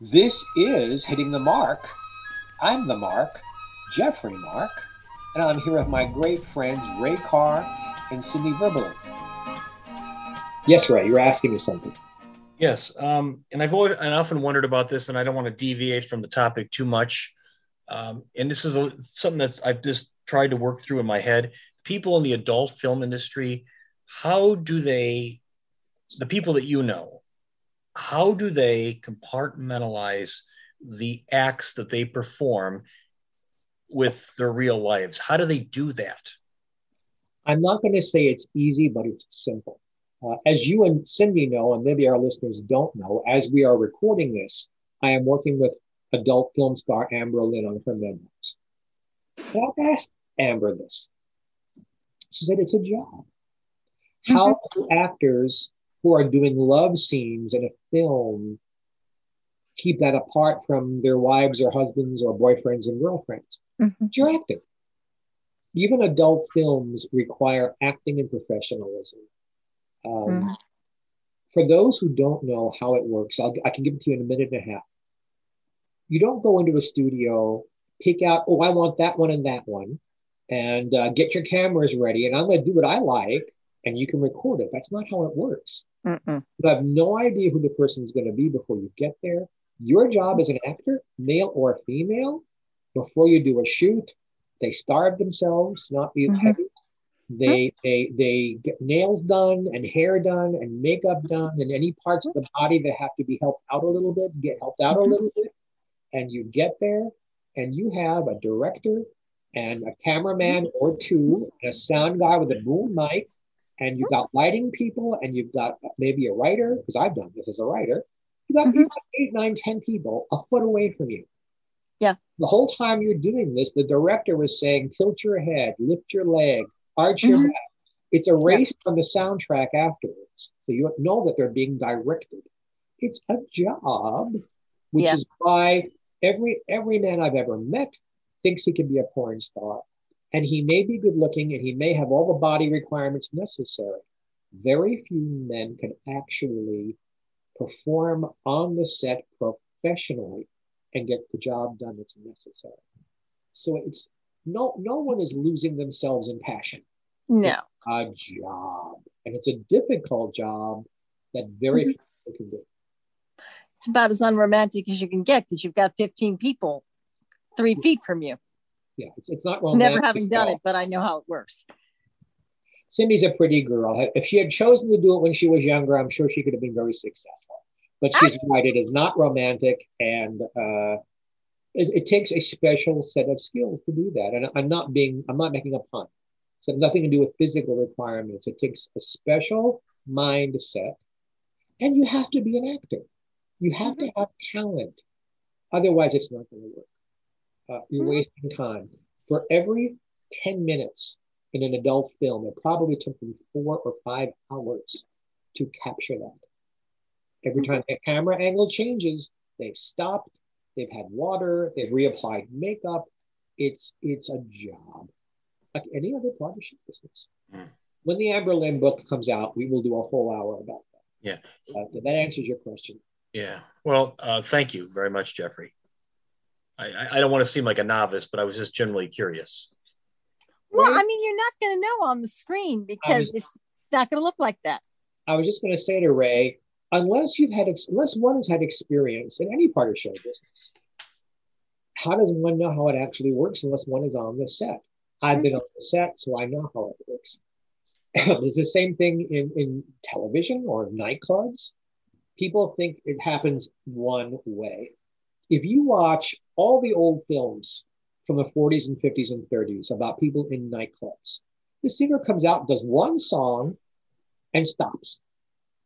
This is Hitting the Mark. I'm the Mark, Geoffrey Mark, and I'm here with my great friends Ray Carr and Cindi Verbelun. Yes, Ray, you're asking me something. Yes, and I've often wondered about this, and I don't want to deviate from the topic too much. And this is something that I've just tried to work through in my head. People in the adult film industry, the people that you know, how do they compartmentalize the acts that they perform with their real lives? How do they do that? I'm not going to say it's easy, but it's simple. As you and Cindi know, and maybe our listeners don't know, as we are recording this, I am working with adult film star Amber Lynn on her memoirs. And I've asked Amber this. She said, it's a job. How do actors who are doing love scenes in a film keep that apart from their wives or husbands or boyfriends and girlfriends? Mm-hmm. You're acting. Even adult films require acting and professionalism. For those who don't know how it works, I can give it to you in a minute and a half. You don't go into a studio, pick out, I want that one, and get your cameras ready, and I'm going to do what I like, and you can record it. That's not how it works. Mm-mm. You have no idea who the person's going to be before you get there. Your job as an actor, male or female, before you do a shoot, they starve themselves, not be heavy. They get nails done and hair done and makeup done and any parts of the body that have to be helped out a little bit, get helped out a little bit. And you get there and you have a director and a cameraman or two, and a sound guy with a boom mic. And you've got lighting people, and you've got maybe a writer, because I've done this as a writer. You've got 8, 9, 10 people a foot away from you. Yeah. The whole time you're doing this, the director was saying, tilt your head, lift your leg, arch your back. It's erased from the soundtrack afterwards. So you know that they're being directed. It's a job, which is why every man I've ever met thinks he can be a porn star. And he may be good looking and he may have all the body requirements necessary. Very few men can actually perform on the set professionally and get the job done that's necessary. So it's no one is losing themselves in passion. No. It's a job. And it's a difficult job that very few people can do. It's about as unromantic as you can get because you've got 15 people 3 feet from you. Yeah, it's not romantic. Never having done it, but I know how it works. Cindi's a pretty girl. If she had chosen to do it when she was younger, I'm sure she could have been very successful. But she's right. It is not romantic. And it takes a special set of skills to do that. And I'm not making a pun. So nothing to do with physical requirements. It takes a special mindset. And you have to be an actor. You have to have talent. Otherwise, it's not going to work. You're wasting time. For every 10 minutes in an adult film, it probably took them 4 or 5 hours to capture that. Every time the camera angle changes, they've stopped, they've had water, they've reapplied makeup. It's a job, like any other partnership business. Mm. When the Amber Lynn book comes out, we will do a whole hour about that. Yeah. That answers your question. Yeah. Well, thank you very much, Geoffrey. I don't want to seem like a novice, but I was just generally curious. Well, I mean, you're not going to know on the screen because it's not going to look like that. I was just going to say to Ray, unless one has had experience in any part of show business, how does one know how it actually works unless one is on the set? I've been on the set, so I know how it works. It's the same thing in television or nightclubs. People think it happens one way. If you watch all the old films from the 40s and 50s and 30s about people in nightclubs, the singer comes out, does one song, and stops.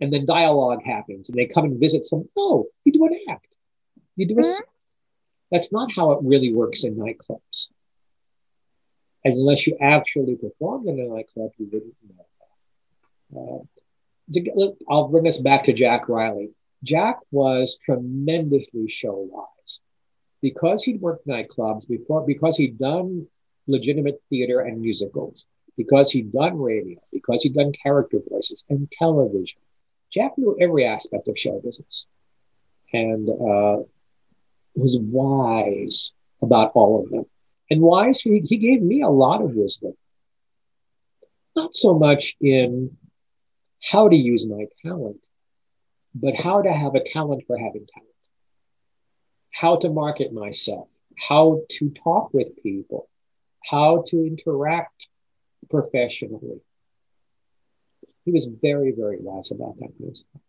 And then dialogue happens, and they come and visit some. No, you do an act. You do a song. That's not how it really works in nightclubs. Unless you actually performed in a nightclub, you wouldn't know that. I'll bring us back to Jack Riley. Jack was tremendously show-wise. Because he'd worked nightclubs before, because he'd done legitimate theater and musicals, because he'd done radio, because he'd done character voices and television, Jack knew every aspect of show business. and was wise about all of them. And wise, he gave me a lot of wisdom. Not so much in how to use my talent, but how to have a talent for having talent. How to market myself, how to talk with people, how to interact professionally. He was very, very wise about that kind of stuff.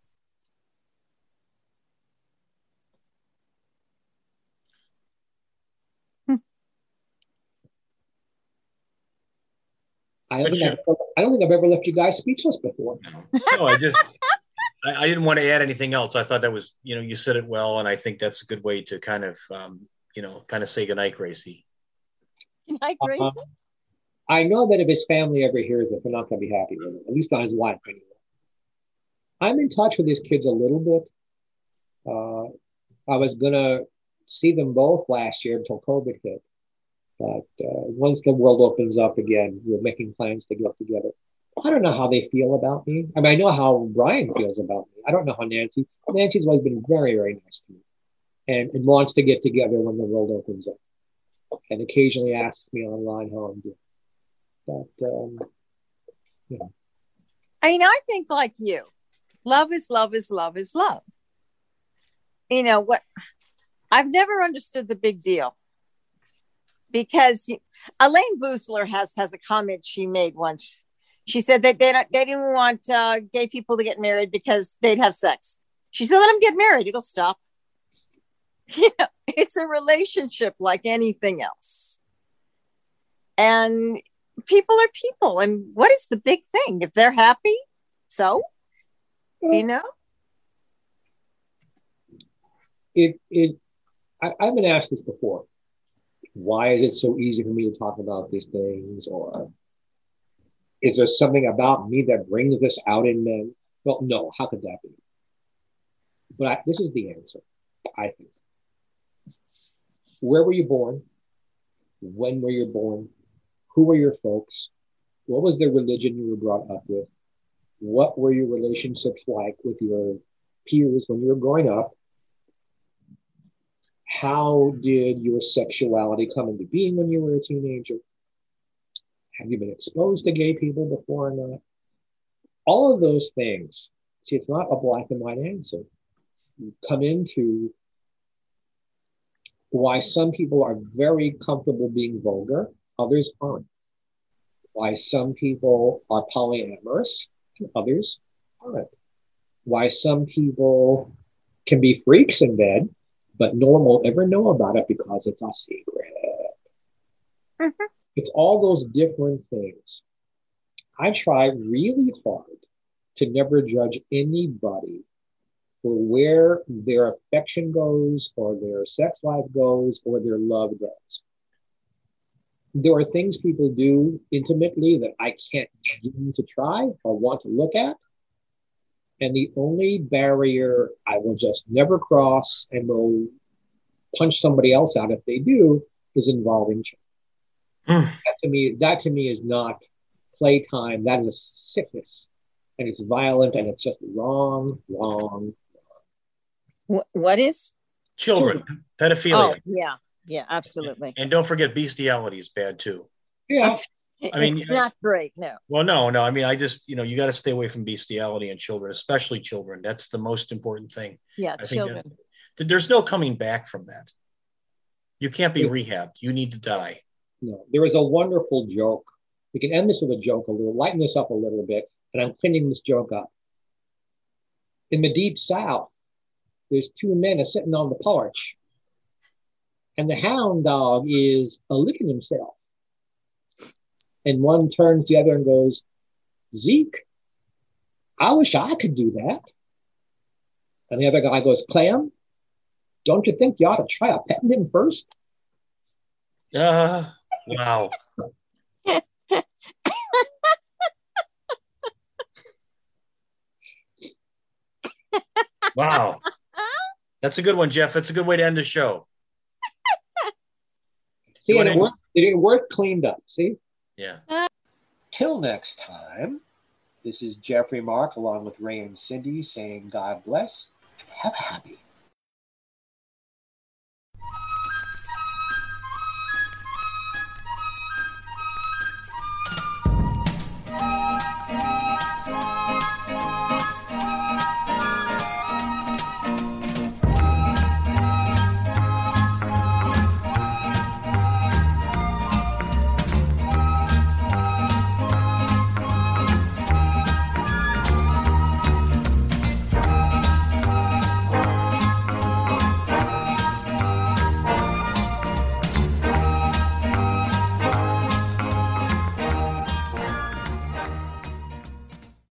I don't think I've ever left you guys speechless before. No, I didn't want to add anything else. I thought that was, you said it well, and I think that's a good way to kind of say goodnight, Gracie. Goodnight, Gracie. I know that if his family ever hears it, they're not going to be happy with it. At least not his wife, anyway. I'm in touch with his kids a little bit. I was going to see them both last year until COVID hit. But once the world opens up again, we're making plans to get up together. I don't know how they feel about me. I mean, I know how Brian feels about me. I don't know how Nancy's always been very, very nice to me and wants to get together when the world opens up and occasionally asks me online how I'm doing. But, yeah. I mean, I think like you, love is love is love is love. I've never understood the big deal. Because Elaine Boosler has a comment she made once. She said that they didn't want gay people to get married because they'd have sex. She said, let them get married. It'll stop. It's a relationship like anything else. And people are people. And what is the big thing? If they're happy, so, I've been asked this before. Why is it so easy for me to talk about these things? Or is there something about me that brings this out in men? Well, no, how could that be? But this is the answer, I think. Where were you born? When were you born? Who were your folks? What was the religion you were brought up with? What were your relationships like with your peers when you were growing up? How did your sexuality come into being when you were a teenager? Have you been exposed to gay people before or not? All of those things, see, it's not a black and white answer. You come into why some people are very comfortable being vulgar, others aren't. Why some people are polyamorous, and others aren't. Why some people can be freaks in bed, but no one will ever know about it because it's a secret. Mm-hmm. It's all those different things. I try really hard to never judge anybody for where their affection goes or their sex life goes or their love goes. There are things people do intimately that I can't begin to try or want to look at. And the only barrier I will just never cross and will punch somebody else out if they do is involving children. That to me is not playtime. That is sickness. And it's violent and it's just wrong. What is? Children. Pedophilia. Oh, yeah. Yeah, absolutely. And don't forget bestiality is bad too. Yeah. It's not great, no. Well, no. I mean, I just, you got to stay away from bestiality and children, especially children. That's the most important thing. Yeah, I children. Think there's no coming back from that. You can't be rehabbed. You need to die. No, there is a wonderful joke. We can end this with a joke a little, lighten this up a little bit, and I'm cleaning this joke up. In the Deep South, there's two men are sitting on the porch, and the hound dog is licking himself. And one turns the other and goes, Zeke, I wish I could do that. And the other guy goes, Clam, don't you think you ought to try petting him first? Wow. Wow. That's a good one, Jeff. That's a good way to end the show. See, and it worked cleaned up, see? Yeah. Till next time, this is Geoffrey Mark along with Ray and Cindi saying God bless and have a happy.